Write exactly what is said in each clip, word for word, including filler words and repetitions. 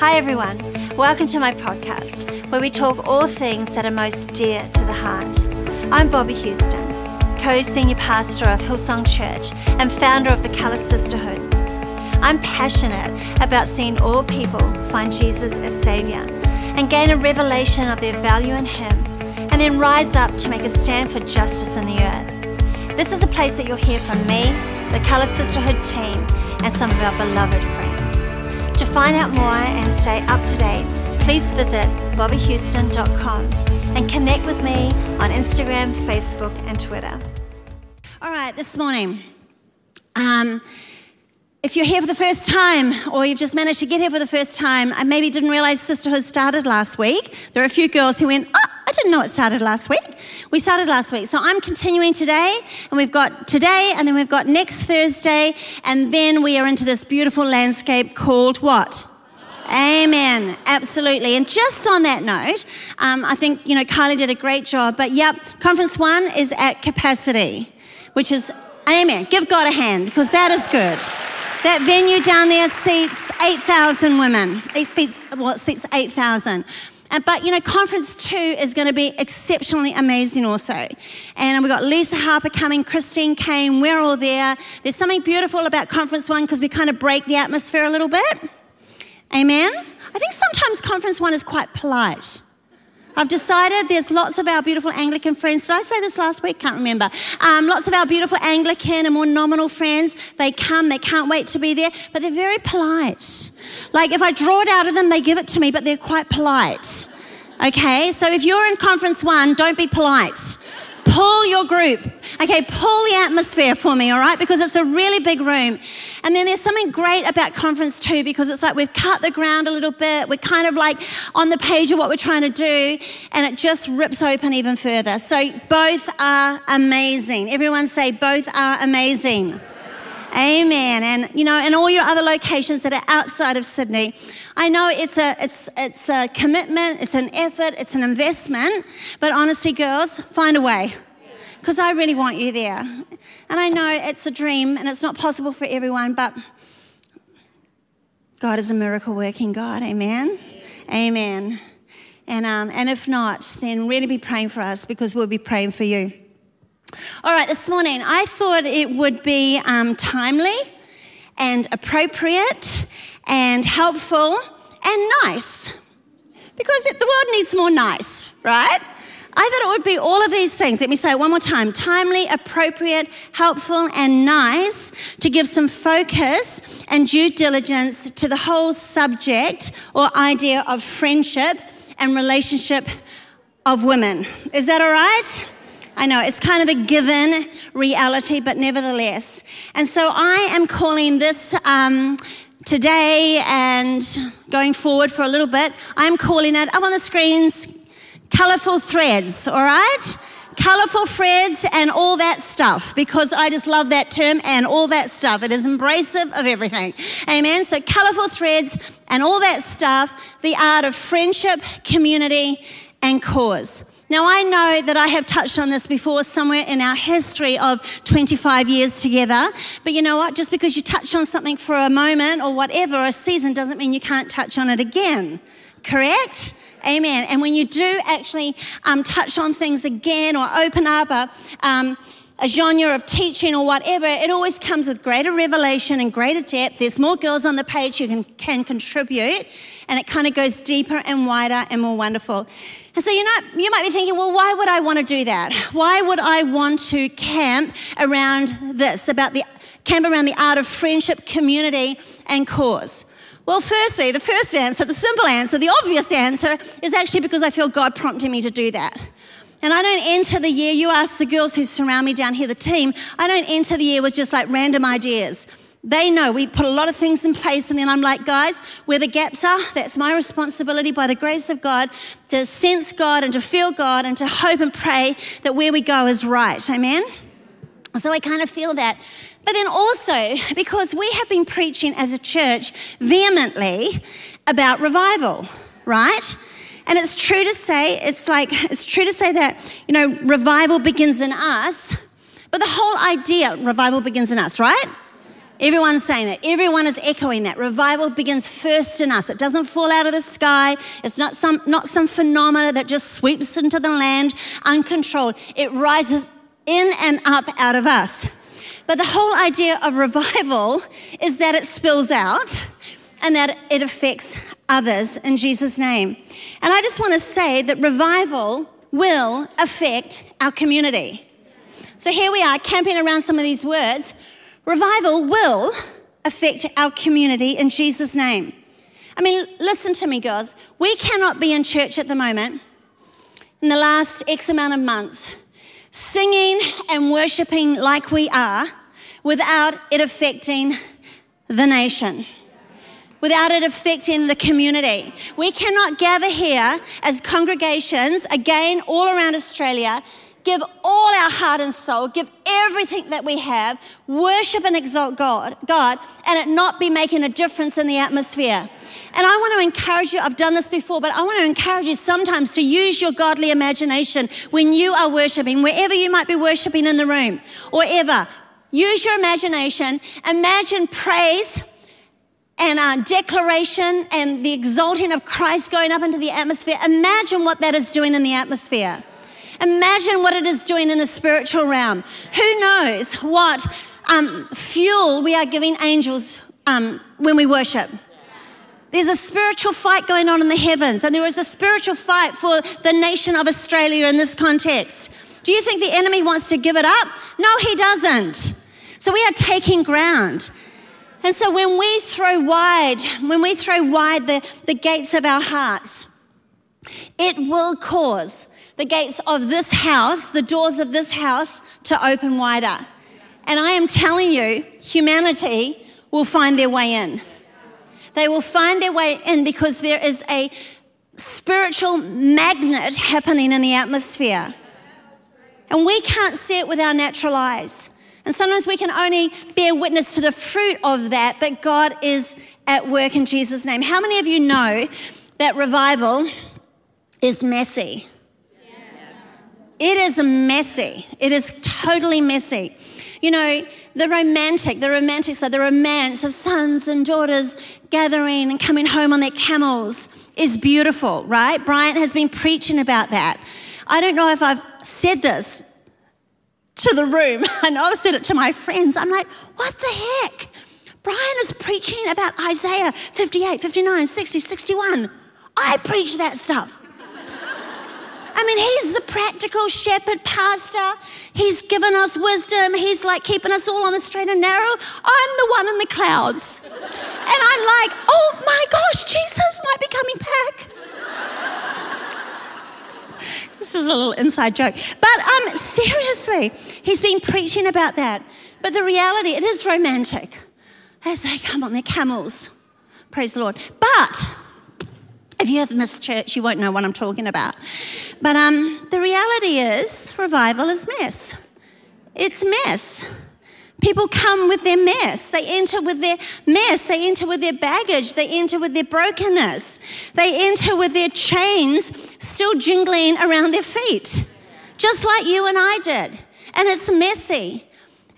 Hi everyone, welcome to my podcast, where we talk all things that are most dear to the heart. I'm Bobby Houston, co-senior pastor of Hillsong Church and founder of The Colour Sisterhood. I'm passionate about seeing all people find Jesus as Saviour and gain a revelation of their value in Him, and then rise up to make a stand for justice in the earth. This is a place that you'll hear from me, the Colour Sisterhood team, and some of our beloved friends. To find out more and stay up to date, please visit bobby houston dot com and connect with me on Instagram, Facebook, and Twitter. All right, this morning, um, if you're here for the first time, or you've just managed to get here for the first time, I maybe didn't realize Sisterhood started last week. There are a few girls who went, oh, I didn't know it started last week. We started last week. So I'm continuing today, and we've got today, and then we've got next Thursday, and then we are into this beautiful landscape called what? Amen. Absolutely. And just on that note, um, I think, you know, Kylie did a great job, but yep, conference one is at capacity, which is, amen. Give God a hand, because that is good. That venue down there seats eight thousand women. Eight feet, what, seats eight thousand. But, you know, conference two is going to be exceptionally amazing also. And we've got Lisa Harper coming, Christine Kane, we're all there. There's something beautiful about conference one because we kind of break the atmosphere a little bit. Amen? I think sometimes conference one is quite polite. I've decided there's lots of our beautiful Anglican friends. Did I say this last week? Can't remember. Um, lots of our beautiful Anglican and more nominal friends, they come, they can't wait to be there, but they're very polite. Like if I draw it out of them, they give it to me, but they're quite polite. Okay, so if you're in conference one, don't be polite. Pull your group. Okay, pull the atmosphere for me, all right? Because it's a really big room. And then there's something great about conference two, because it's like we've cut the ground a little bit. We're kind of like on the page of what we're trying to do, and it just rips open even further. So both are amazing. Everyone say both are amazing. Amen. And, you know, and all your other locations that are outside of Sydney, I know it's a it's it's a commitment, it's an effort, it's an investment, but honestly, girls, find a way, because I really want you there. And I know it's a dream and it's not possible for everyone, but God is a miracle-working God. Amen? Amen. And, um, and if not, then really be praying for us, because we'll be praying for you. All right, this morning, I thought it would be um, timely and appropriate and helpful and nice, because it, the world needs more nice, right? I thought it would be all of these things. Let me say it one more time. Timely, appropriate, helpful, and nice, to give some focus and due diligence to the whole subject or idea of friendship and relationship of women. Is that all right? I know, it's kind of a given reality, but nevertheless. And so I am calling this um, today and going forward for a little bit, I'm calling it, up on the screens, Colourful Threads, all right? Colourful Threads and all that stuff, because I just love that term, and all that stuff. It is embracive of everything. Amen? So Colourful Threads and all that stuff, the art of friendship, community, and cause. Now, I know that I have touched on this before somewhere in our history of twenty-five years together, but you know what? Just because you touch on something for a moment or whatever, a season, doesn't mean you can't touch on it again, correct? Amen. And when you do actually um, touch on things again, or open up a, um, a genre of teaching or whatever, it always comes with greater revelation and greater depth. There's more girls on the page who can, can contribute, and it kind of goes deeper and wider and more wonderful. And so you know, you might be thinking, well, why would I want to do that? Why would I want to camp around this, about the camp around the art of friendship, community, and cause? Well, firstly, the first answer, the simple answer, the obvious answer, is actually because I feel God prompting me to do that. And I don't enter the year, you ask the girls who surround me down here, the team, I don't enter the year with just like random ideas. They know, we put a lot of things in place, and then I'm like, guys, where the gaps are, that's my responsibility by the grace of God, to sense God and to feel God and to hope and pray that where we go is right, amen? So I kind of feel that. But then also, because we have been preaching as a church vehemently about revival, right? And it's true to say, it's like, it's true to say that, you know, revival begins in us, but the whole idea, revival begins in us, right? Everyone's saying that. Everyone is echoing that. Revival begins first in us. It doesn't fall out of the sky. It's not some not some phenomena that just sweeps into the land uncontrolled. It rises in and up out of us. But the whole idea of revival is that it spills out and that it affects others in Jesus' name. And I just want to say that revival will affect our community. So here we are, camping around some of these words. Revival will affect our community in Jesus' name. I mean, listen to me, guys. We cannot be in church at the moment, in the last X amount of months, singing and worshipping like we are, without it affecting the nation, without it affecting the community. We cannot gather here as congregations, again, all around Australia, give all our heart and soul, give everything that we have, worship and exalt God, God, and it not be making a difference in the atmosphere. And I want to encourage you, I've done this before, but I want to encourage you sometimes to use your godly imagination when you are worshiping, wherever you might be worshiping in the room or ever. Use your imagination, imagine praise and our declaration and the exalting of Christ going up into the atmosphere. Imagine what that is doing in the atmosphere. Imagine what it is doing in the spiritual realm. Who knows what um, fuel we are giving angels um, when we worship? There's a spiritual fight going on in the heavens, and there is a spiritual fight for the nation of Australia in this context. Do you think the enemy wants to give it up? No, he doesn't. So we are taking ground. And so when we throw wide, when we throw wide the, the gates of our hearts, it will cause the gates of this house, the doors of this house, to open wider. And I am telling you, humanity will find their way in. They will find their way in because there is a spiritual magnet happening in the atmosphere. And we can't see it with our natural eyes. And sometimes we can only bear witness to the fruit of that, but God is at work in Jesus' name. How many of you know that revival is messy? It is messy. It is totally messy. You know, the romantic, the romantic side, the romance of sons and daughters gathering and coming home on their camels is beautiful, right? Bryant has been preaching about that. I don't know if I've said this to the room. I know I've said it to my friends. I'm like, what the heck? Bryant is preaching about Isaiah fifty-eight, fifty-nine, sixty, sixty-one. I preach that stuff. I mean, he's the practical shepherd pastor. He's given us wisdom. He's like keeping us all on the straight and narrow. I'm the one in the clouds. And I'm like, oh my gosh, Jesus might be coming back. This is a little inside joke. But um, seriously, he's been preaching about that. But the reality, it is romantic as they come on their camels. Praise the Lord. But if you have missed church, you won't know what I'm talking about. But um, the reality is, revival is mess. It's mess. People come with their mess. They enter with their mess. They enter with their baggage. They enter with their brokenness. They enter with their chains still jingling around their feet, just like you and I did. And it's messy.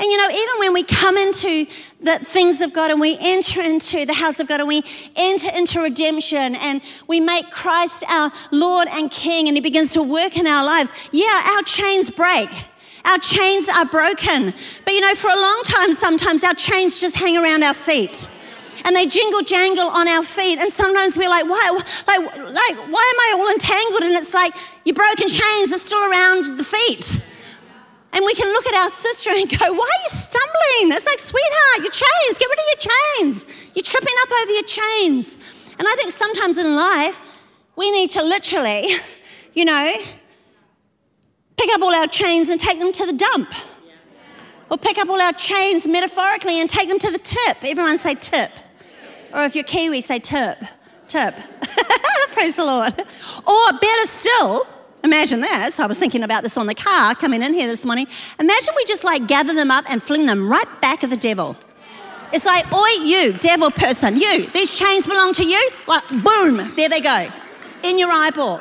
And, you know, even when we come into the things of God and we enter into the house of God and we enter into redemption and we make Christ our Lord and King and he begins to work in our lives, yeah, our chains break. Our chains are broken. But, you know, for a long time sometimes our chains just hang around our feet and they jingle jangle on our feet, and sometimes we're like, why, like, like, why am I all entangled? And it's like your broken chains are still around the feet. And we can look at our sister and go, why are you stumbling? It's like, sweetheart, your chains, get rid of your chains. You're tripping up over your chains. And I think sometimes in life, we need to literally, you know, pick up all our chains and take them to the dump. Or pick up all our chains metaphorically and take them to the tip. Everyone say tip. Or if you're Kiwi, say tip, tip. Praise the Lord. Or better still, imagine this, I was thinking about this on the car coming in here this morning. Imagine we just like gather them up and fling them right back at the devil. It's like, oi, you, devil person, you, these chains belong to you. Like, boom, there they go, in your eyeball.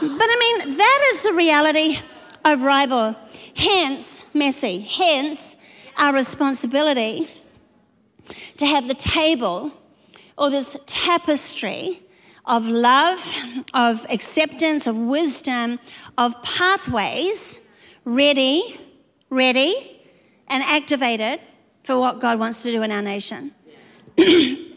But I mean, that is the reality of revival. Hence, messy, hence our responsibility to have the table or this tapestry of love, of acceptance, of wisdom, of pathways ready, ready and activated for what God wants to do in our nation.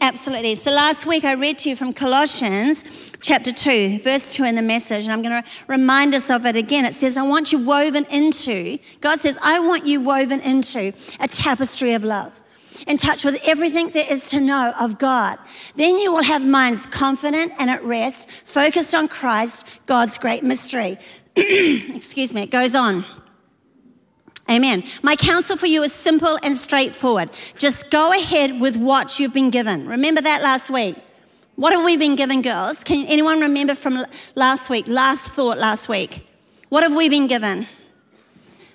Absolutely. So last week I read to you from Colossians chapter two, verse two in the Message, and I'm going to remind us of it again. It says, I want you woven into, God says, I want you woven into a tapestry of love, in touch with everything there is to know of God. Then you will have minds confident and at rest, focused on Christ, God's great mystery. Excuse me, it goes on. Amen. My counsel for you is simple and straightforward. Just go ahead with what you've been given. Remember that last week. What have we been given, girls? Can anyone remember from last week, last thought last week? What have we been given?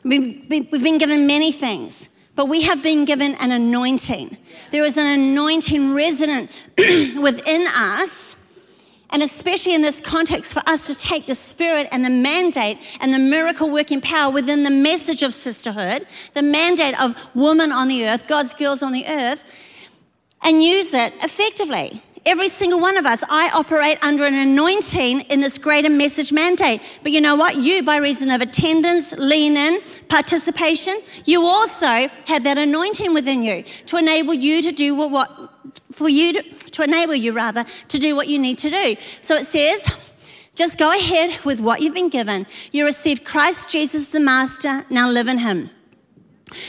We've been given many things, but we have been given an anointing. There is an anointing resident within us, and especially in this context, for us to take the spirit and the mandate and the miracle-working power within the message of sisterhood, the mandate of woman on the earth, God's girls on the earth, and use it effectively. Every single one of us, I operate under an anointing in this greater message mandate. But you know what? You, by reason of attendance, lean-in, participation, you also have that anointing within you to enable you to do what, what for you to, to enable you rather to do what you need to do. So it says, just go ahead with what you've been given. You received Christ Jesus the Master, now live in him.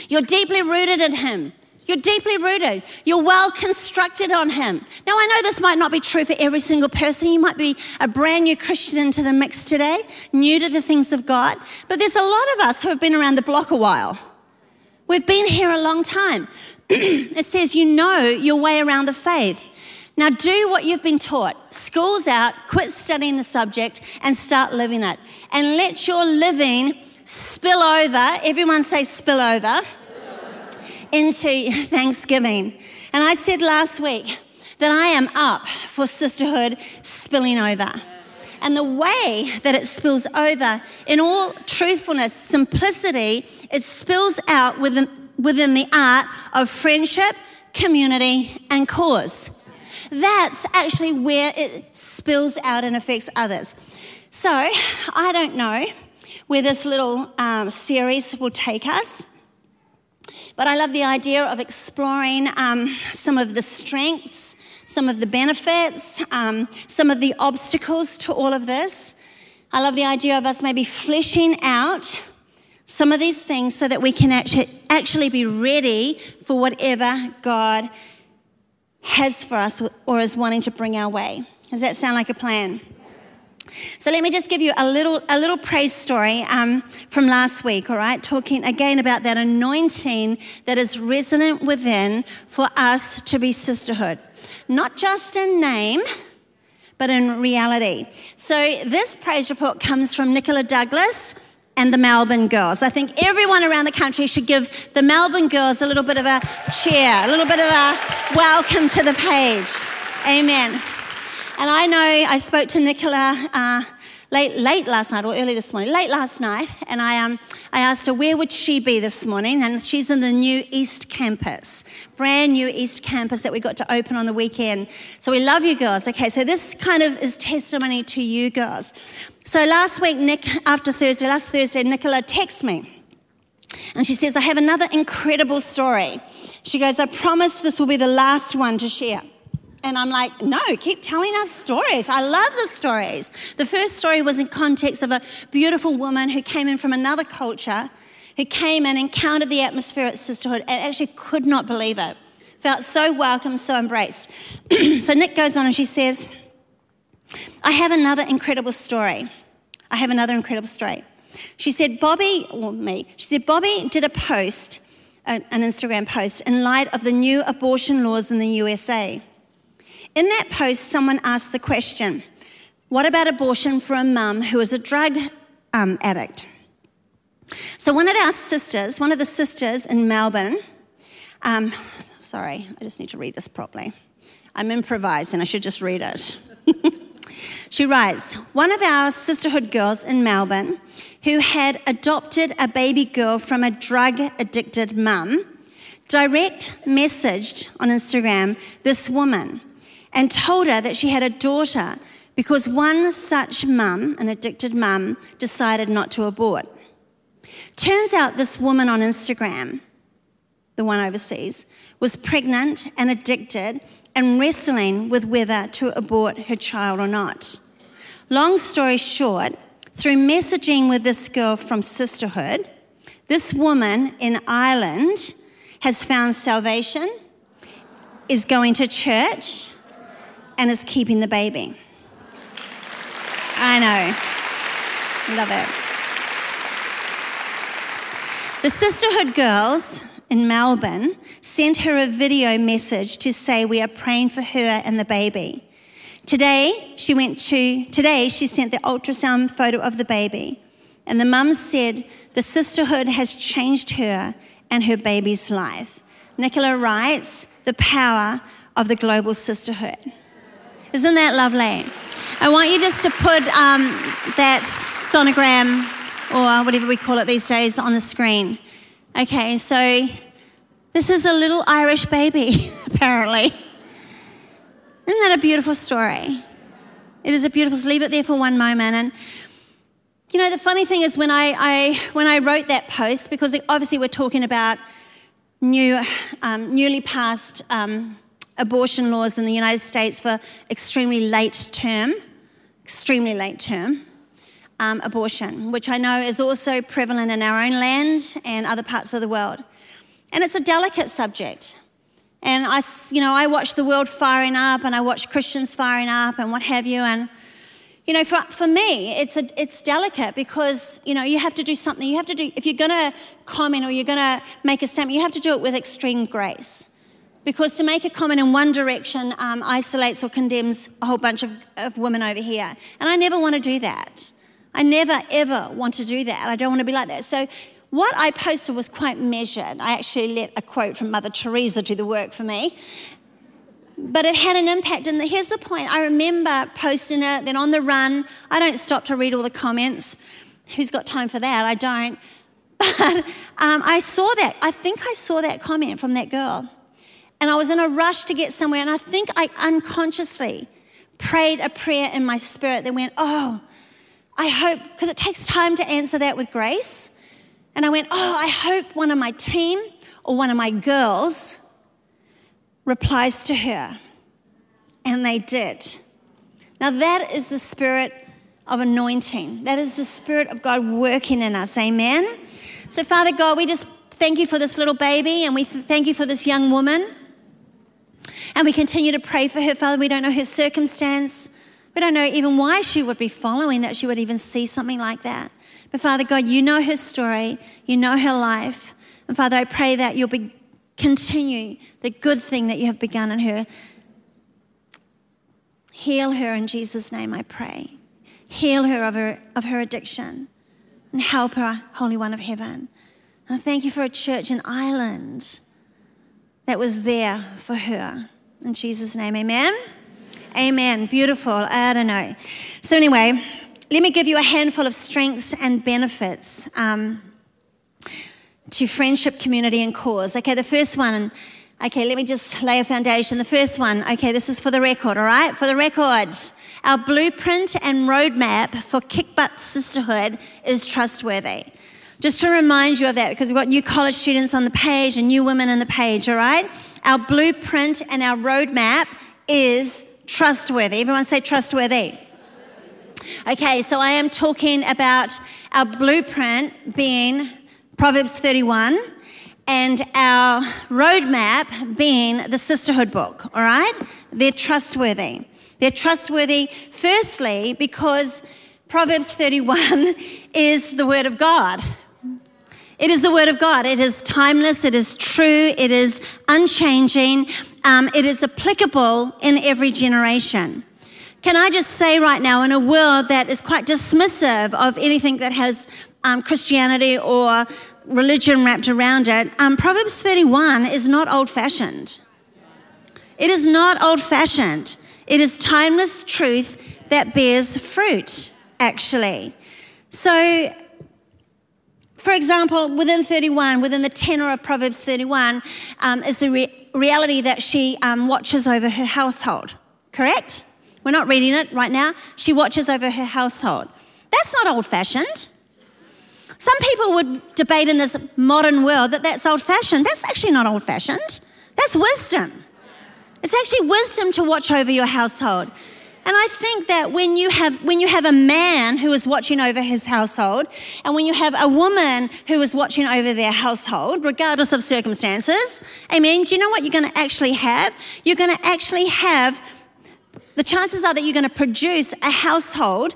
You're deeply rooted in him. You're deeply rooted. You're well constructed on him. Now, I know this might not be true for every single person. You might be a brand new Christian into the mix today, new to the things of God. But there's a lot of us who have been around the block a while. We've been here a long time. It says, you know your way around the faith. Now, do what you've been taught. School's out, quit studying the subject and start living it. And let your living spill over. Everyone say spill over. Into Thanksgiving. And I said last week that I am up for sisterhood spilling over. And the way that it spills over, in all truthfulness, simplicity, it spills out within, within the art of friendship, community, and cause. That's actually where it spills out and affects others. So I don't know where this little um, series will take us. But I love the idea of exploring um, some of the strengths, some of the benefits, um, some of the obstacles to all of this. I love the idea of us maybe fleshing out some of these things so that we can actually, actually be ready for whatever God has for us or is wanting to bring our way. Does that sound like a plan? So let me just give you a little a little praise story um, from last week, all right? Talking again about that anointing that is resonant within for us to be sisterhood. Not just in name, but in reality. So this praise report comes from Nicola Douglas and the Melbourne Girls. I think everyone around the country should give the Melbourne Girls a little bit of a cheer, a little bit of a welcome to the page. Amen. And I know I spoke to Nicola uh, late late last night or early this morning, late last night, and I um I asked her where would she be this morning, and she's in the new East Campus, brand new East Campus that we got to open on the weekend. So we love you girls. Okay, so this kind of is testimony to you girls. So last week, Nick, after Thursday, last Thursday, Nicola texts me. And she says, I have another incredible story. She goes, I promise this will be the last one to share. And I'm like, no, keep telling us stories. I love the stories. The first story was in context of a beautiful woman who came in from another culture, who came and encountered the atmosphere at sisterhood and actually could not believe it. Felt so welcome, so embraced. So Nick goes on and she says, I have another incredible story. I have another incredible story. She said, Bobby, or me, she said, Bobby did a post, an Instagram post, in light of the new abortion laws in the U S A. In that post, someone asked the question, what about abortion for a mum who is a drug um, addict? So one of our sisters, one of the sisters in Melbourne, um, sorry, I just need to read this properly. I'm improvising, I should just read it. She writes, one of our sisterhood girls in Melbourne who had adopted a baby girl from a drug-addicted mum direct messaged on Instagram this woman and told her that she had a daughter because one such mum, an addicted mum, decided not to abort. Turns out this woman on Instagram, the one overseas, was pregnant and addicted and wrestling with whether to abort her child or not. Long story short, through messaging with this girl from Sisterhood, this woman in Ireland has found salvation, is going to church, and is keeping the baby. I know. Love it. The Sisterhood girls in Melbourne sent her a video message to say we are praying for her and the baby. Today she went to today she sent the ultrasound photo of the baby, and the mum said the Sisterhood has changed her and her baby's life. Nicola writes, "The power of the global sisterhood." Isn't that lovely? I want you just to put um, that sonogram, or whatever we call it these days, on the screen. Okay, so this is a little Irish baby, apparently. Isn't that a beautiful story? It is a beautiful, so leave it there for one moment. And you know, the funny thing is when I, I when I wrote that post, because obviously we're talking about new, um, newly passed um, abortion laws in the United States for extremely late term, extremely late term um, abortion, which I know is also prevalent in our own land and other parts of the world. And it's a delicate subject. And I, you know, I watch the world firing up, and I watch Christians firing up, and what have you. And you know, for for me, it's a it's delicate because you know you have to do something. You have to do if you're going to comment or you're going to make a statement, you have to do it with extreme grace, because to make a comment in one direction um, isolates or condemns a whole bunch of, of women over here. And I never want to do that. I never ever want to do that. I don't want to be like that. So what I posted was quite measured. I actually let a quote from Mother Teresa do the work for me. But it had an impact. And here's the point. I remember posting it, then on the run. I don't stop to read all the comments. Who's got time for that? I don't. But um, I saw that. I think I saw that comment from that girl. And I was in a rush to get somewhere. And I think I unconsciously prayed a prayer in my spirit that went, oh, I hope, because it takes time to answer that with grace. And I went, oh, I hope one of my team or one of my girls replies to her. And they did. Now that is the spirit of anointing. That is the spirit of God working in us. Amen? So Father God, we just thank you for this little baby, and we thank you for this young woman. And we continue to pray for her, Father. We don't know her circumstance. We don't know even why she would be following that, she would even see something like that. But Father God, you know her story. You know her life. And Father, I pray that you'll be continue the good thing that you have begun in her. Heal her in Jesus' name, I pray. Heal her of her, of her addiction, and help her, Holy One of Heaven. And thank you for a church in Ireland that was there for her. In Jesus' name, amen? Amen. Amen. Beautiful. I don't know. So anyway, let me give you a handful of strengths and benefits. Um... to friendship, community, and cause. Okay, the first one, okay, let me just lay a foundation. The first one, okay, this is for the record, all right? For the record, our blueprint and roadmap for Kick Butt Sisterhood is trustworthy. Just to remind you of that, because we've got new college students on the page and new women on the page, all right? Our blueprint and our roadmap is trustworthy. Everyone say trustworthy. Okay, so I am talking about our blueprint being Proverbs thirty-one, and our roadmap being the Sisterhood book, all right? They're trustworthy. They're trustworthy, firstly, because Proverbs thirty-one is the Word of God. It is the Word of God. It is timeless. It is true. It is unchanging. Um, it is applicable in every generation. Can I just say right now, in a world that is quite dismissive of anything that has Um, Christianity or religion wrapped around it, um, Proverbs thirty-one is not old-fashioned. It is not old-fashioned. It is timeless truth that bears fruit, actually. So for example, within thirty-one, within the tenor of Proverbs thirty-one, um, is the re- reality that she um, watches over her household, correct? We're not reading it right now. She watches over her household. That's not old-fashioned. Some people would debate in this modern world that that's old-fashioned. That's actually not old-fashioned. That's wisdom. It's actually wisdom to watch over your household. And I think that when you have when you have a man who is watching over his household, and when you have a woman who is watching over their household, regardless of circumstances, amen, do you know what you're going to actually have? You're going to actually have, the chances are that you're going to produce a household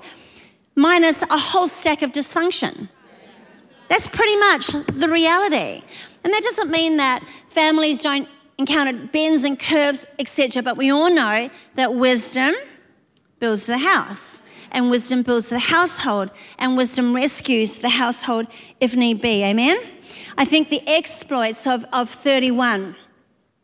minus a whole stack of dysfunction. That's pretty much the reality. And that doesn't mean that families don't encounter bends and curves, et cetera, but we all know that wisdom builds the house, and wisdom builds the household, and wisdom rescues the household if need be, amen? I think the exploits of, of thirty-one,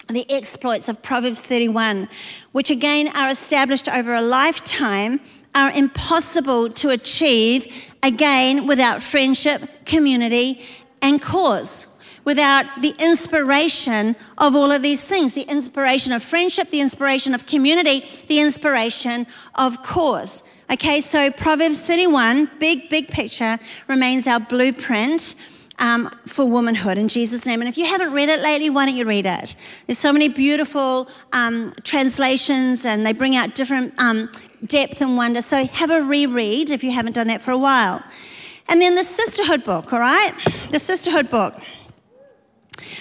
the exploits of Proverbs thirty-one, which again are established over a lifetime, are impossible to achieve, again, without friendship, community, and cause, without the inspiration of all of these things, the inspiration of friendship, the inspiration of community, the inspiration of cause. Okay, so Proverbs thirty-one, big, big picture, remains our blueprint um, for womanhood in Jesus' name. And if you haven't read it lately, why don't you read it? There's so many beautiful um, translations, and they bring out different um, depth and wonder. So have a reread if you haven't done that for a while. And then the sisterhood book, all right? The sisterhood book.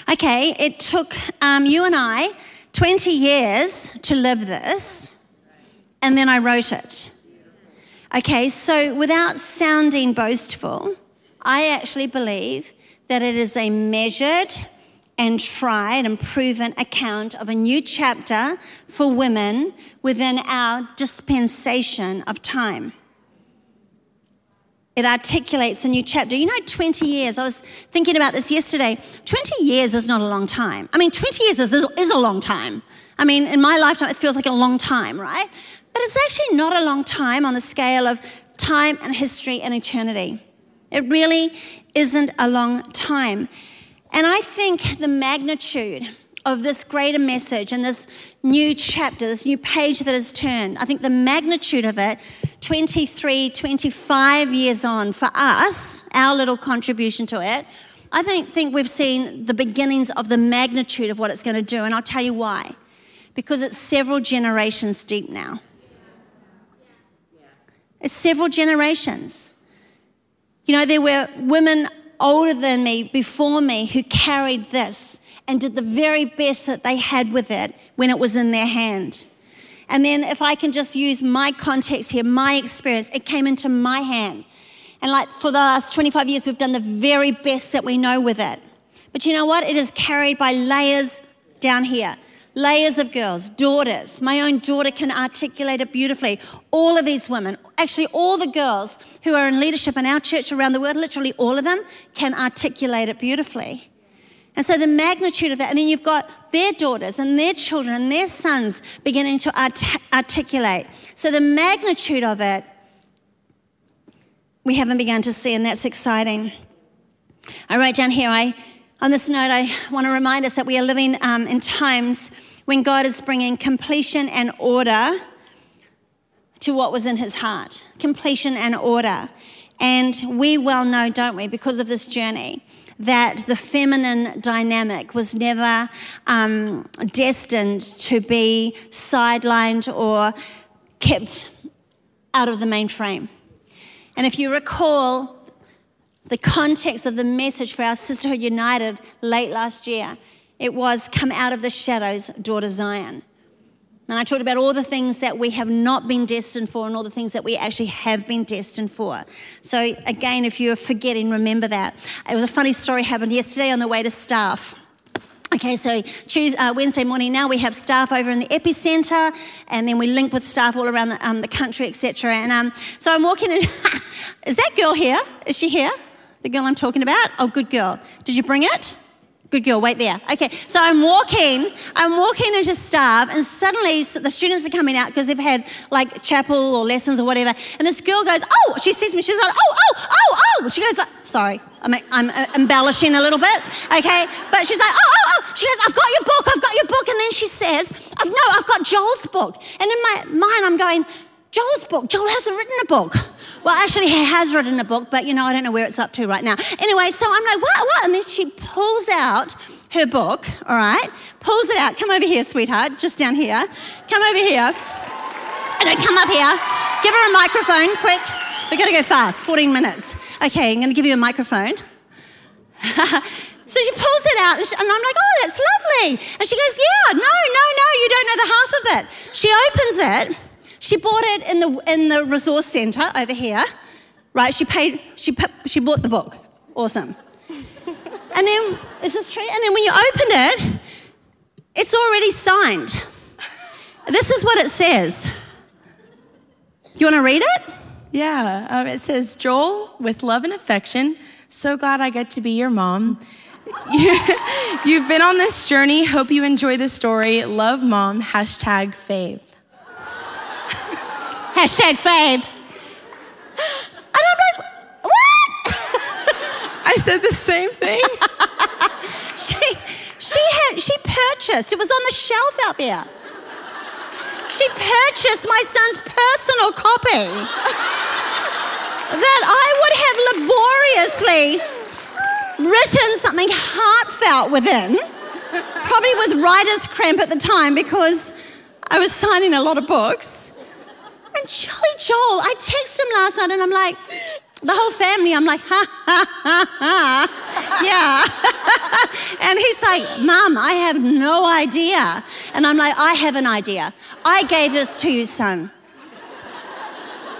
Okay, it took um, you and I twenty years to live this, and then I wrote it. Okay, so without sounding boastful, I actually believe that it is a measured and tried and proven account of a new chapter for women within our dispensation of time. It articulates a new chapter. You know, twenty years, I was thinking about this yesterday. twenty years is not a long time. I mean, twenty years is, is a long time. I mean, in my lifetime, it feels like a long time, right? But it's actually not a long time on the scale of time and history and eternity. It really isn't a long time. And I think the magnitude of this greater message and this new chapter, this new page that is turned, I think the magnitude of it, twenty-three, twenty-five years on for us, our little contribution to it, I think, think we've seen the beginnings of the magnitude of what it's going to do, and I'll tell you why. Because it's several generations deep now. It's several generations. You know, there were women older than me, before me, who carried this and did the very best that they had with it when it was in their hand. And then if I can just use my context here, my experience, it came into my hand. And like for the last twenty-five years, we've done the very best that we know with it. But you know what? It is carried by layers down here. Layers of girls, daughters. My own daughter can articulate it beautifully. All of these women, actually all the girls who are in leadership in our church around the world, literally all of them, can articulate it beautifully. And so the magnitude of that, and then you've got their daughters and their children and their sons beginning to art- articulate. So the magnitude of it, we haven't begun to see, and that's exciting. I wrote down here, I, on this note, I want to remind us that we are living um, in times when God is bringing completion and order to what was in his heart. Completion and order. And we well know, don't we, because of this journey, that the feminine dynamic was never um, destined to be sidelined or kept out of the mainframe. And if you recall the context of the message for our Sisterhood United late last year, it was come out of the shadows, daughter Zion. And I talked about all the things that we have not been destined for and all the things that we actually have been destined for. So again, if you're forgetting, remember that. It was a funny story happened yesterday on the way to staff. Okay, so Tuesday, uh, Wednesday morning now we have staff over in the Epicenter, and then we link with staff all around the, um, the country, et cetera. And um, so I'm walking in. Is that girl here? Is she here? The girl I'm talking about? Oh, good girl. Did you bring it? Good girl, wait there. Okay, so I'm walking, I'm walking into Starve, and suddenly the students are coming out because they've had like chapel or lessons or whatever, and this girl goes, oh, she sees me, she's like, oh, oh, oh, oh. She goes like, sorry, I'm, I'm embellishing a little bit, okay, but she's like, oh, oh, oh. She goes, I've got your book, I've got your book, and then she says, oh, no, I've got Joel's book. And in my mind, I'm going, Joel's book, Joel hasn't written a book. Well, actually, he has written a book, but, you know, I don't know where it's up to right now. Anyway, so I'm like, what, what? And then she pulls out her book, all right, pulls it out. Come over here, sweetheart, just down here. Come over here. And I come up here. Give her a microphone, quick. We've got to go fast, fourteen minutes. Okay, I'm going to give you a microphone. So she pulls it out, and, she, and I'm like, oh, that's lovely. And she goes, yeah, no, no, no, you don't know the half of it. She opens it. She bought it in the in the resource centre over here, right? She paid. She she bought the book. Awesome. And then, is this true? And then when you open it, it's already signed. This is what it says. You want to read it? Yeah. Um, it says, Joel, with love and affection, so glad I get to be your mom. You've been on this journey. Hope you enjoy the story. Love, Mom. Hashtag fave. Hashtag fave. And I'm like, what? I said the same thing. she she had she purchased, it was on the shelf out there. She purchased my son's personal copy that I would have laboriously written something heartfelt within, probably with writer's cramp at the time because I was signing a lot of books. And Jolly Joel, I texted him last night and I'm like, the whole family, I'm like, ha, ha, ha, ha, yeah. And he's like, Mum, I have no idea. And I'm like, I have an idea. I gave this to you, son.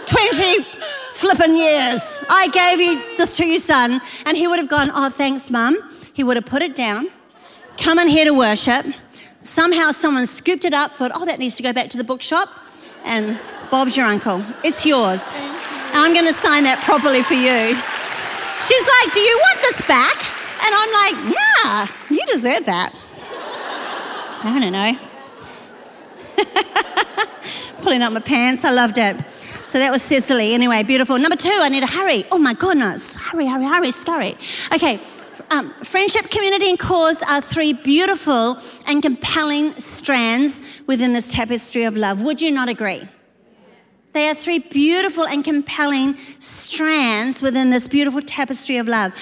twenty flipping years. I gave you this to you, son. And he would have gone, oh, thanks, Mum. He would have put it down, come in here to worship. Somehow someone scooped it up, thought, oh, that needs to go back to the bookshop. And Bob's your uncle. It's yours. You. I'm going to sign that properly for you. She's like, do you want this back? And I'm like, nah, you deserve that. I don't know. Pulling up my pants. I loved it. So that was Sicily. Anyway, beautiful. Number two, I need to hurry. Oh, my goodness. Hurry, hurry, hurry, scurry. Okay. Um, friendship, community, and cause are three beautiful and compelling strands within this tapestry of love. Would you not agree? They are three beautiful and compelling strands within this beautiful tapestry of love.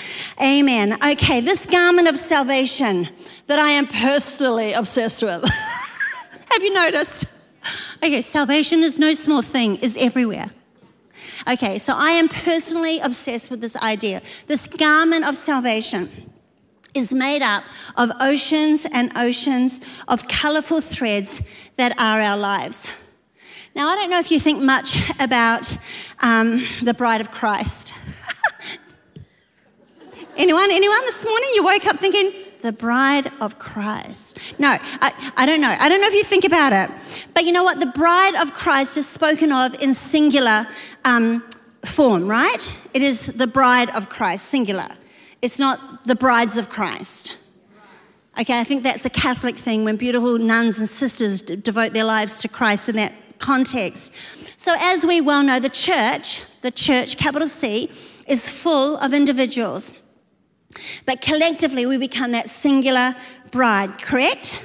Amen. Okay, this garment of salvation that I am personally obsessed with. Have you noticed? Okay, salvation is no small thing, it's everywhere. Okay, so I am personally obsessed with this idea. This garment of salvation is made up of oceans and oceans of colourful threads that are our lives. Now, I don't know if you think much about um, the bride of Christ. Anyone, anyone this morning? You woke up thinking, the bride of Christ. No, I, I don't know. I don't know if you think about it. But you know what? The bride of Christ is spoken of in singular um, form, right? It is the bride of Christ, singular. It's not the brides of Christ. Okay, I think that's a Catholic thing when beautiful nuns and sisters d- devote their lives to Christ in that context. So as we well know, the church, the church, capital C, is full of individuals. But collectively, we become that singular bride, correct?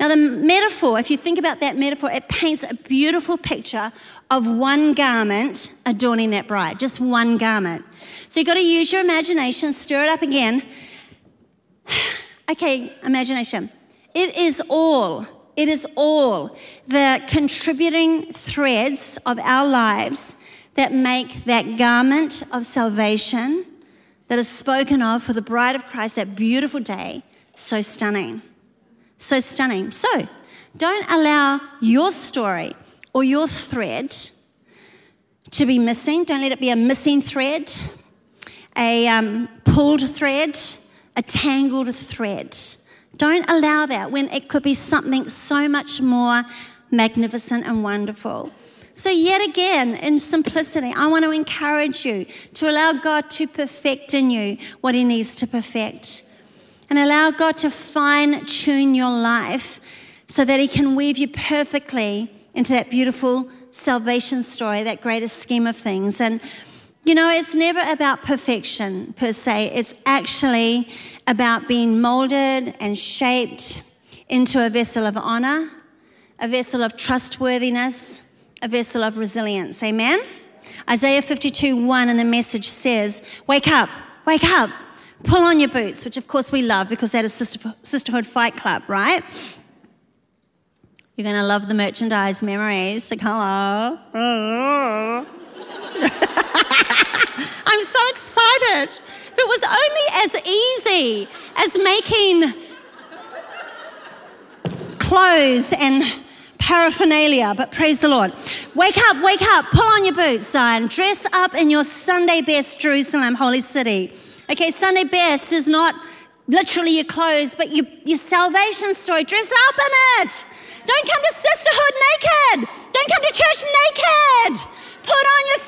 Now, the metaphor, if you think about that metaphor, it paints a beautiful picture of one garment adorning that bride, just one garment. So you've got to use your imagination, stir it up again. Okay, imagination. It is all, it is all the contributing threads of our lives that make that garment of salvation that is spoken of for the bride of Christ, that beautiful day, so stunning. So stunning. So don't allow your story or your thread to be missing. Don't let it be a missing thread, a um, pulled thread, a tangled thread. Don't allow that when it could be something so much more magnificent and wonderful. So yet again, in simplicity, I want to encourage you to allow God to perfect in you what he needs to perfect. and allow God to fine-tune your life so that he can weave you perfectly into that beautiful salvation story, that greater scheme of things. And, you know, it's never about perfection per se. It's actually about being molded and shaped into a vessel of honor, a vessel of trustworthiness, a vessel of resilience. Amen? Isaiah fifty-two one in the Message says, wake up, wake up, pull on your boots, which of course we love because that is Sisterhood Fight Club, right? You're going to love the merchandise memories. Like, hello. I'm so excited. If it was only as easy as making clothes and paraphernalia, but praise the Lord. Wake up, wake up, pull on your boots, Zion. Dress up in your Sunday best, Jerusalem, holy city. Okay, Sunday best is not literally your clothes, but your, your salvation story. Dress up in it. Don't come to sisterhood naked. Don't come to church naked. Put on your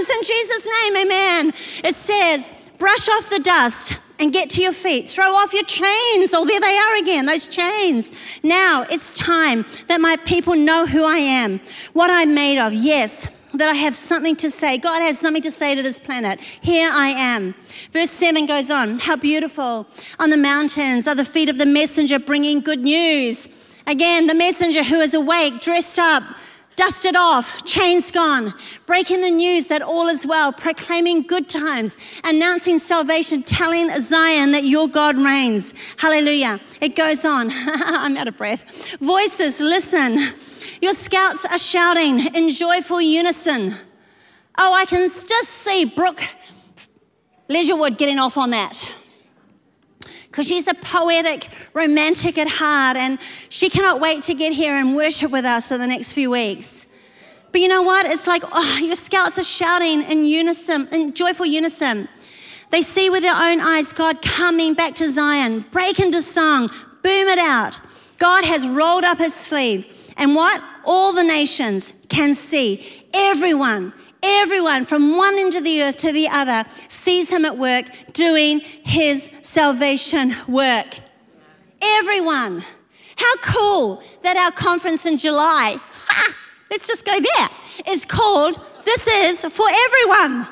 salvation garments in Jesus' name, amen. It says, brush off the dust and get to your feet. Throw off your chains. Oh, there they are again, those chains. Now it's time that my people know who I am, what I'm made of. Yes, that I have something to say. God has something to say to this planet. Here I am. Verse seven goes on. How beautiful on the mountains are the feet of the messenger bringing good news. Again, the messenger who is awake, dressed up, dusted off, chains gone, breaking the news that all is well, proclaiming good times, announcing salvation, telling Zion that your God reigns. Hallelujah. It goes on. I'm out of breath. Voices, listen. Your scouts are shouting in joyful unison. Oh, I can just see Brooke Leisurewood getting off on that, because she's a poetic, romantic at heart, and she cannot wait to get here and worship with us in the next few weeks. But you know what? It's like, oh, your scouts are shouting in unison, in joyful unison. They see with their own eyes God coming back to Zion, break into song, boom it out. God has rolled up his sleeve. And what? All the nations can see. Everyone, everyone from one end of the earth to the other sees him at work doing his salvation work. Everyone. How cool that our conference in July, ha, let's just go there, is called This Is For Everyone.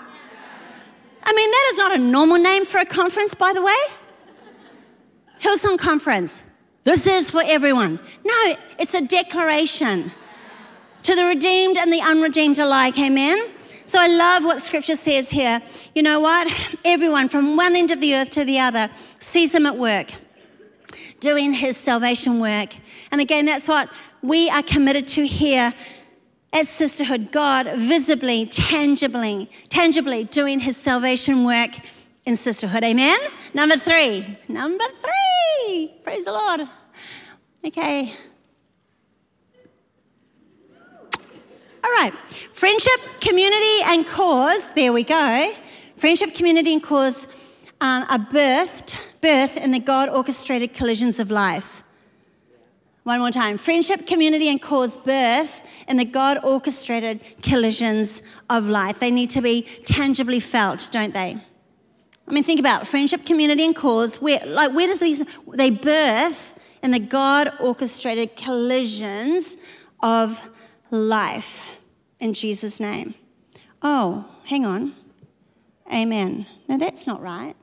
I mean, that is not a normal name for a conference, by the way. Hillsong Conference. This is for everyone. No, it's a declaration to the redeemed and the unredeemed alike, amen? So I love what scripture says here. You know what? Everyone from one end of the earth to the other sees him at work, doing his salvation work. And again, that's what we are committed to here at Sisterhood. God visibly, tangibly, tangibly doing his salvation work in sisterhood, amen? Number three, number three, praise the Lord. Okay. All right, friendship, community, and cause, there we go. Friendship, community, and cause um, are birthed, birth in the God-orchestrated collisions of life. One more time, friendship, community, and cause birth in the God-orchestrated collisions of life. They need to be tangibly felt, don't they? I mean, think about it. Friendship, community, and cause. Where, like, where does these they birth in the God-orchestrated collisions of life in Jesus' name? Oh, hang on. Amen. No, that's not right.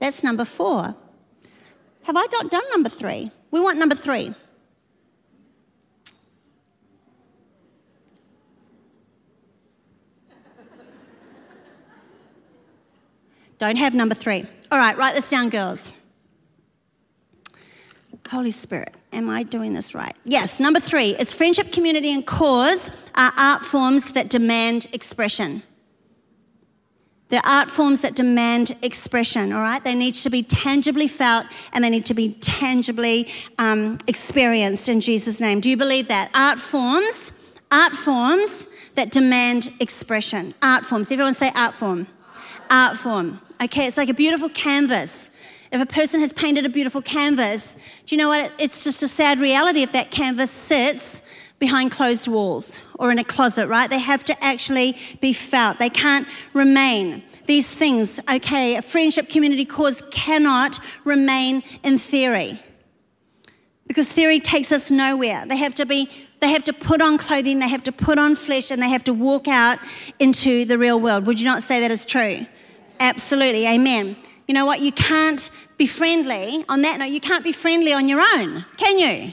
That's number four. Have I not done number three? We want number three. Don't have number three. All right, write this down, girls. Holy Spirit, am I doing this right? Yes, number three is friendship, community, and cause are art forms that demand expression. They're art forms that demand expression, all right? They need to be tangibly felt and they need to be tangibly um, experienced in Jesus' name. Do you believe that? Art forms, art forms that demand expression. Art forms, everyone say art form. Art form. Okay, it's like a beautiful canvas. If a person has painted a beautiful canvas, do you know what? It's just a sad reality if that canvas sits behind closed walls or in a closet, right? They have to actually be felt. They can't remain. these things. Okay, a friendship community cause cannot remain in theory, because theory takes us nowhere. They have to be, they have to put on clothing, they have to put on flesh, and they have to walk out into the real world. Would you not say that is true? Absolutely, amen. You know what, you can't be friendly, on that note, you can't be friendly on your own, can you?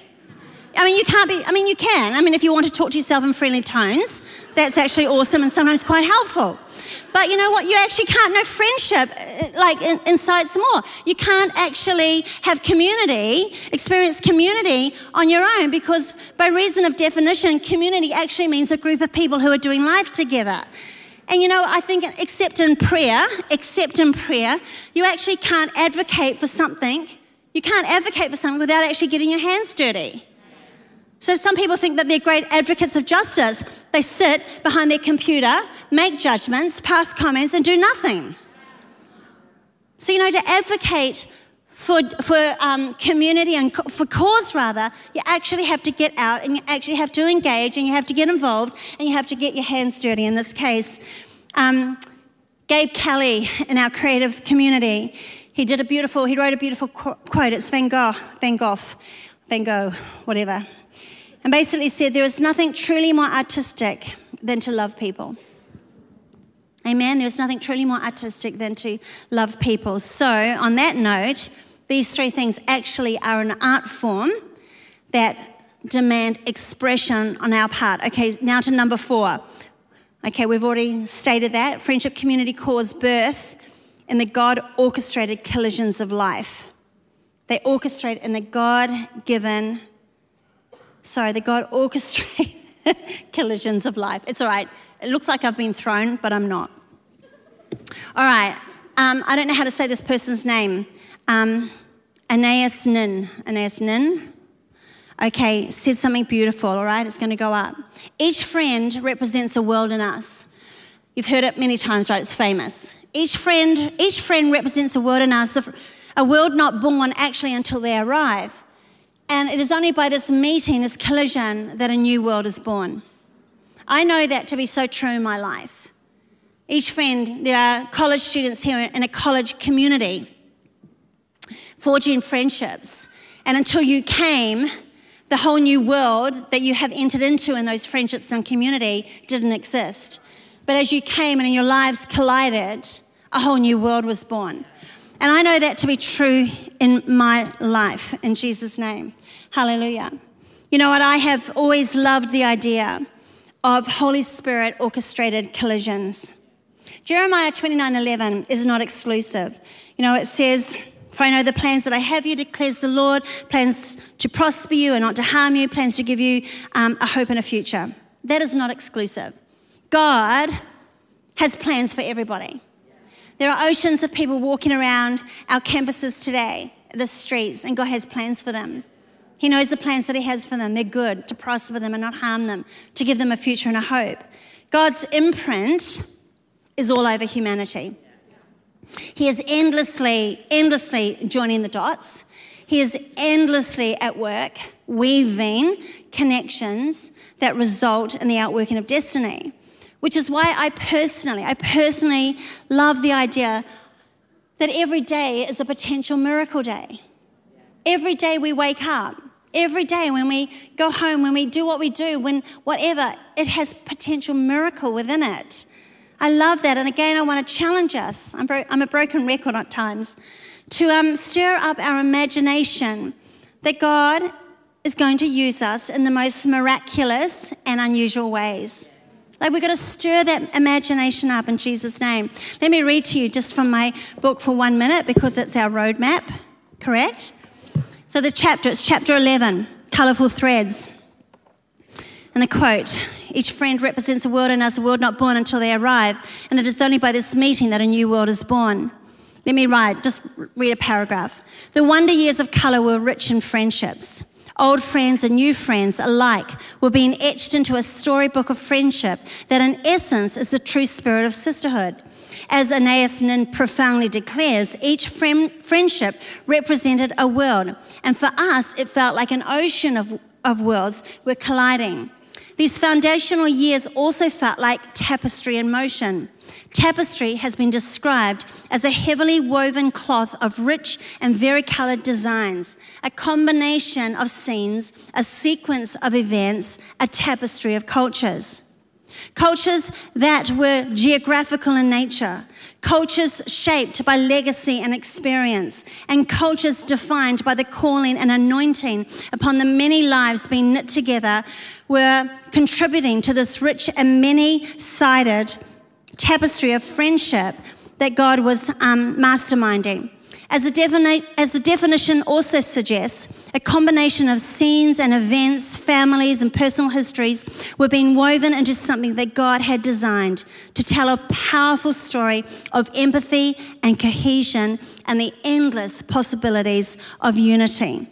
I mean, you can't be, I mean, you can. I mean, if you want to talk to yourself in friendly tones, that's actually awesome and sometimes quite helpful. But you know what? You actually can't know friendship, like, in, inside some more. You can't actually have community, experience community on your own, because by reason of definition, community actually means a group of people who are doing life together. And you know, I think except in prayer, except in prayer, you actually can't advocate for something. You can't advocate for something without actually getting your hands dirty. So some people think that they're great advocates of justice. They sit behind their computer, make judgments, pass comments, and do nothing. So, you know, to advocate for for um, community and co- for cause, rather, you actually have to get out and you actually have to engage and you have to get involved and you have to get your hands dirty. In this case, um, Gabe Kelly in our creative community, he did a beautiful, he wrote a beautiful qu- quote. It's Van Gogh, Van Gogh, Van Gogh, whatever. And basically said, there is nothing truly more artistic than to love people. Amen? There is nothing truly more artistic than to love people. So on that note, these three things actually are an art form that demand expression on our part. Okay, now to number four. Okay, we've already stated that. Friendship community cause birth in the God-orchestrated collisions of life. They orchestrate in the God-given Sorry, the God orchestrated collisions of life. It's all right. It looks like I've been thrown, but I'm not. All right. Um, I don't know how to say this person's name. Um, Anais Nin. Anais Nin. Okay, said something beautiful, all right? It's going to go up. Each friend represents a world in us. You've heard it many times, right? It's famous. Each friend, each friend represents a world in us, a world not born actually until they arrive. And it is only by this meeting, this collision, that a new world is born. I know that to be so true in my life. Each friend, there are college students here in a college community, forging friendships. And until you came, the whole new world that you have entered into in those friendships and community didn't exist. But as you came and your lives collided, a whole new world was born. And I know that to be true in my life, in Jesus' name. Hallelujah. You know what? I have always loved the idea of Holy Spirit orchestrated collisions. Jeremiah twenty-nine eleven is not exclusive. You know, it says, "For I know the plans that I have you, declares the Lord, plans to prosper you and not to harm you, plans to give you um, a hope and a future." That is not exclusive. God has plans for everybody. There are oceans of people walking around our campuses today, the streets, and God has plans for them. He knows the plans that he has for them. They're good, to prosper them and not harm them, to give them a future and a hope. God's imprint is all over humanity. He is endlessly, endlessly joining the dots. He is endlessly at work, weaving connections that result in the outworking of destiny. Which is why I personally, I personally love the idea that every day is a potential miracle day. Every day we wake up, every day when we go home, when we do what we do, when whatever, it has potential miracle within it. I love that. And again, I want to challenge us, I'm, bro- I'm a broken record at times, to um, stir up our imagination that God is going to use us in the most miraculous and unusual ways. Like, we've got to stir that imagination up in Jesus' name. Let me read to you just from my book for one minute, because it's our roadmap, correct? So the chapter, it's chapter eleven, Colourful Threads. And the quote, "Each friend represents a world in us, a world not born until they arrive, and it is only by this meeting that a new world is born." Let me write, just read a paragraph. "The wonder years of colour were rich in friendships. Old friends and new friends alike were being etched into a storybook of friendship that in essence is the true spirit of sisterhood. As Anais Nin profoundly declares, each friend, friendship represented a world, and for us it felt like an ocean of, of worlds were colliding. These foundational years also felt like tapestry in motion, Tapestry has been described as a heavily woven cloth of rich and varicolored designs, a combination of scenes, a sequence of events, a tapestry of cultures. Cultures that were geographical in nature, cultures shaped by legacy and experience, and cultures defined by the calling and anointing upon the many lives being knit together were contributing to this rich and many-sided tapestry of friendship that God was um, masterminding. As the, defini- as the definition also suggests, a combination of scenes and events, families and personal histories were being woven into something that God had designed to tell a powerful story of empathy and cohesion and the endless possibilities of unity.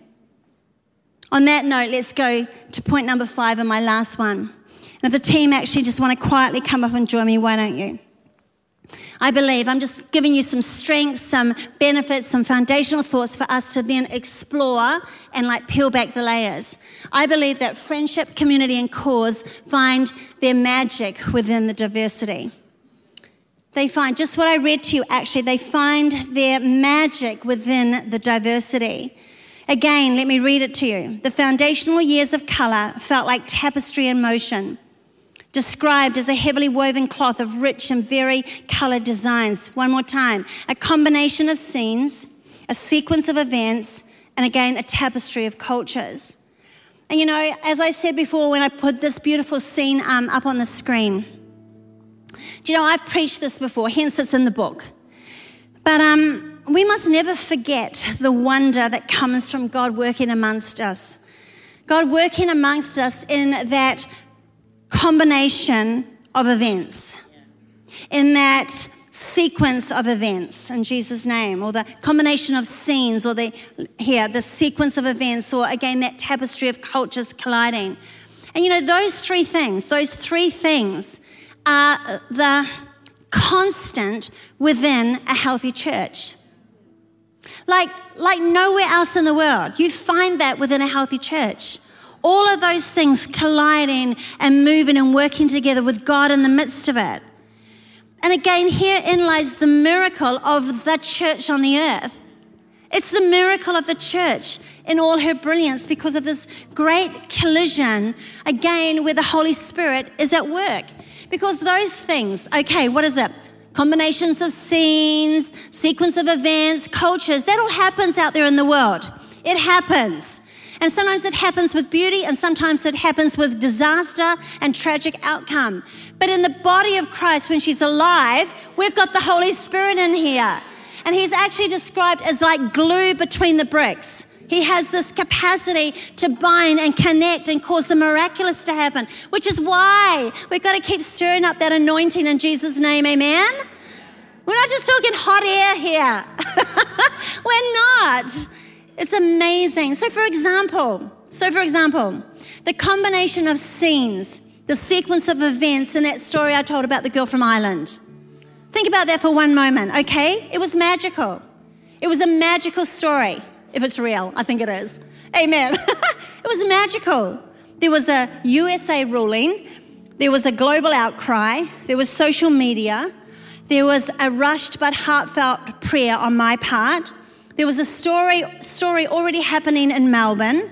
On that note, let's go to point number five and my last one. And if the team actually just want to quietly come up and join me, why don't you? I believe I'm just giving you some strengths, some benefits, some foundational thoughts for us to then explore and like peel back the layers. I believe that friendship, community, and cause find their magic within the diversity. They find, just what I read to you actually, they find their magic within the diversity. Again, let me read it to you. The foundational years of colour felt like tapestry in motion, described as a heavily woven cloth of rich and vari-coloured designs. One more time. A combination of scenes, a sequence of events, and again, a tapestry of cultures. And you know, as I said before when I put this beautiful scene um, up on the screen, do you know, I've preached this before, hence it's in the book. But um, we must never forget the wonder that comes from God working amongst us. God working amongst us in that combination of events, in that sequence of events in Jesus' name, or the combination of scenes, or the here the sequence of events, or again that tapestry of cultures colliding. And you know, those three things, those three things are the constant within a healthy church. Like, like nowhere else in the world, you find that within a healthy church. All of those things colliding and moving and working together with God in the midst of it. And again, herein lies the miracle of the church on the earth. It's the miracle of the church in all her brilliance because of this great collision, again, where the Holy Spirit is at work. Because those things, okay, what is it? Combinations of scenes, sequence of events, cultures, that all happens out there in the world. It happens. And sometimes it happens with beauty, and sometimes it happens with disaster and tragic outcome. But in the body of Christ, when she's alive, we've got the Holy Spirit in here. And he's actually described as like glue between the bricks. He has this capacity to bind and connect and cause the miraculous to happen, which is why we've got to keep stirring up that anointing in Jesus' name, amen? We're not just talking hot air here. We're not. It's amazing. So for example, so for example, the combination of scenes, the sequence of events in that story I told about the girl from Ireland. Think about that for one moment, okay? It was magical. It was a magical story, if it's real. I think it is. Amen. It was magical. There was a U S A ruling. There was a global outcry. There was social media. There was a rushed but heartfelt prayer on my part. There was a story story already happening in Melbourne.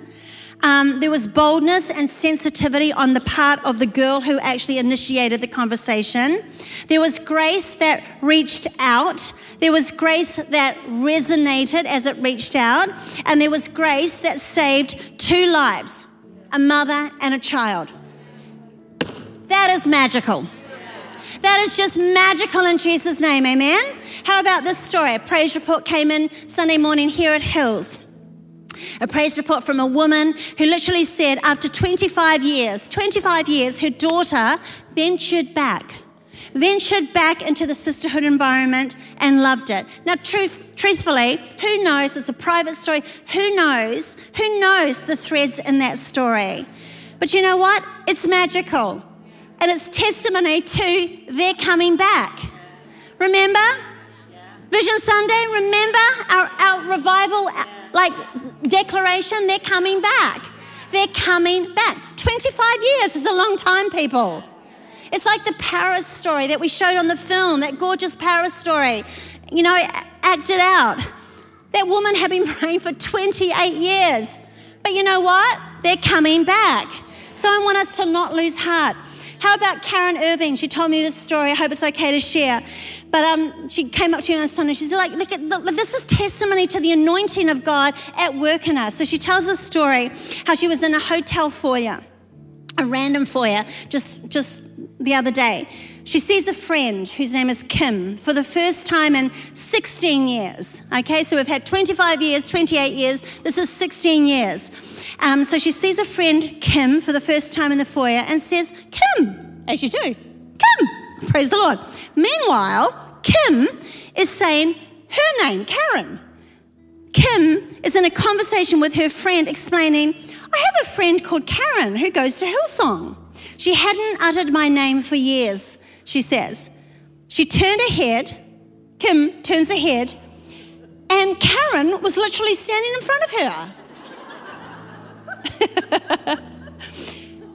Um, there was boldness and sensitivity on the part of the girl who actually initiated the conversation. There was grace that reached out. There was grace that resonated as it reached out. And there was grace that saved two lives, a mother and a child. That is magical. That is just magical in Jesus' name, amen? How about this story? A praise report came in Sunday morning here at Hills. A praise report from a woman who literally said after twenty-five years, twenty-five years, her daughter ventured back, ventured back into the sisterhood environment and loved it. Now, truth, truthfully, who knows? It's a private story. Who knows? Who knows the threads in that story? But you know what? It's magical. And it's testimony to their coming back. Remember? Vision Sunday, remember our, our revival, like, declaration? They're coming back. They're coming back. twenty-five years is a long time, people. It's like the Paris story that we showed on the film, that gorgeous Paris story, you know, acted out. That woman had been praying for twenty-eight years. But you know what? They're coming back. So I want us to not lose heart. How about Karen Irving? She told me this story. I hope it's okay to share. But um, she came up to me on Sunday and she's like, look, at, look, this is testimony to the anointing of God at work in us. So she tells this story, how she was in a hotel foyer, a random foyer, just, just the other day. She sees a friend whose name is Kim for the first time in sixteen years. Okay, so we've had twenty-five years, twenty-eight years. This is sixteen years. Um, so she sees a friend, Kim, for the first time in the foyer and says, Kim, as you do, Kim, praise the Lord. Meanwhile, Kim is saying her name, Karen. Kim is in a conversation with her friend explaining, I have a friend called Karen who goes to Hillsong. She hadn't uttered my name for years, she says. She turned her head, Kim turns her head, and Karen was literally standing in front of her.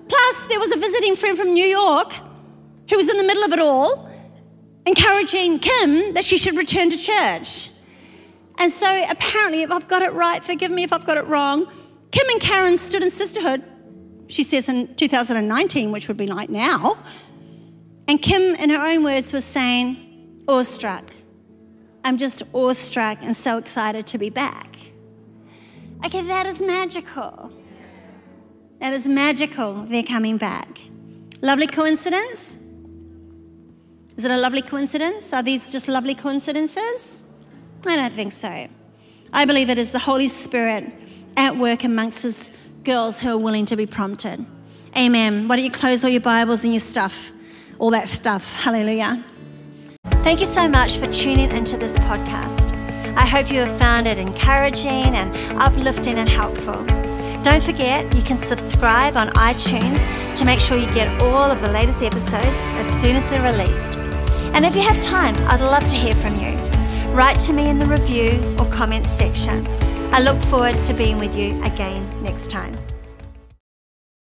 Plus, there was a visiting friend from New York who was in the middle of it all, encouraging Kim that she should return to church. And so apparently, if I've got it right, forgive me if I've got it wrong, Kim and Karen stood in sisterhood, she says in two thousand nineteen, which would be like now, and Kim, in her own words, was saying, awestruck. I'm just awestruck and so excited to be back. Okay, that is magical. That is magical, they're coming back. Lovely coincidence? Is it a lovely coincidence? Are these just lovely coincidences? I don't think so. I believe it is the Holy Spirit at work amongst us girls who are willing to be prompted. Amen. Why don't you close all your Bibles and your stuff, all that stuff. Hallelujah. Thank you so much for tuning into this podcast. I hope you have found it encouraging and uplifting and helpful. Don't forget, you can subscribe on iTunes to make sure you get all of the latest episodes as soon as they're released. And if you have time, I'd love to hear from you. Write to me in the review or comments section. I look forward to being with you again next time.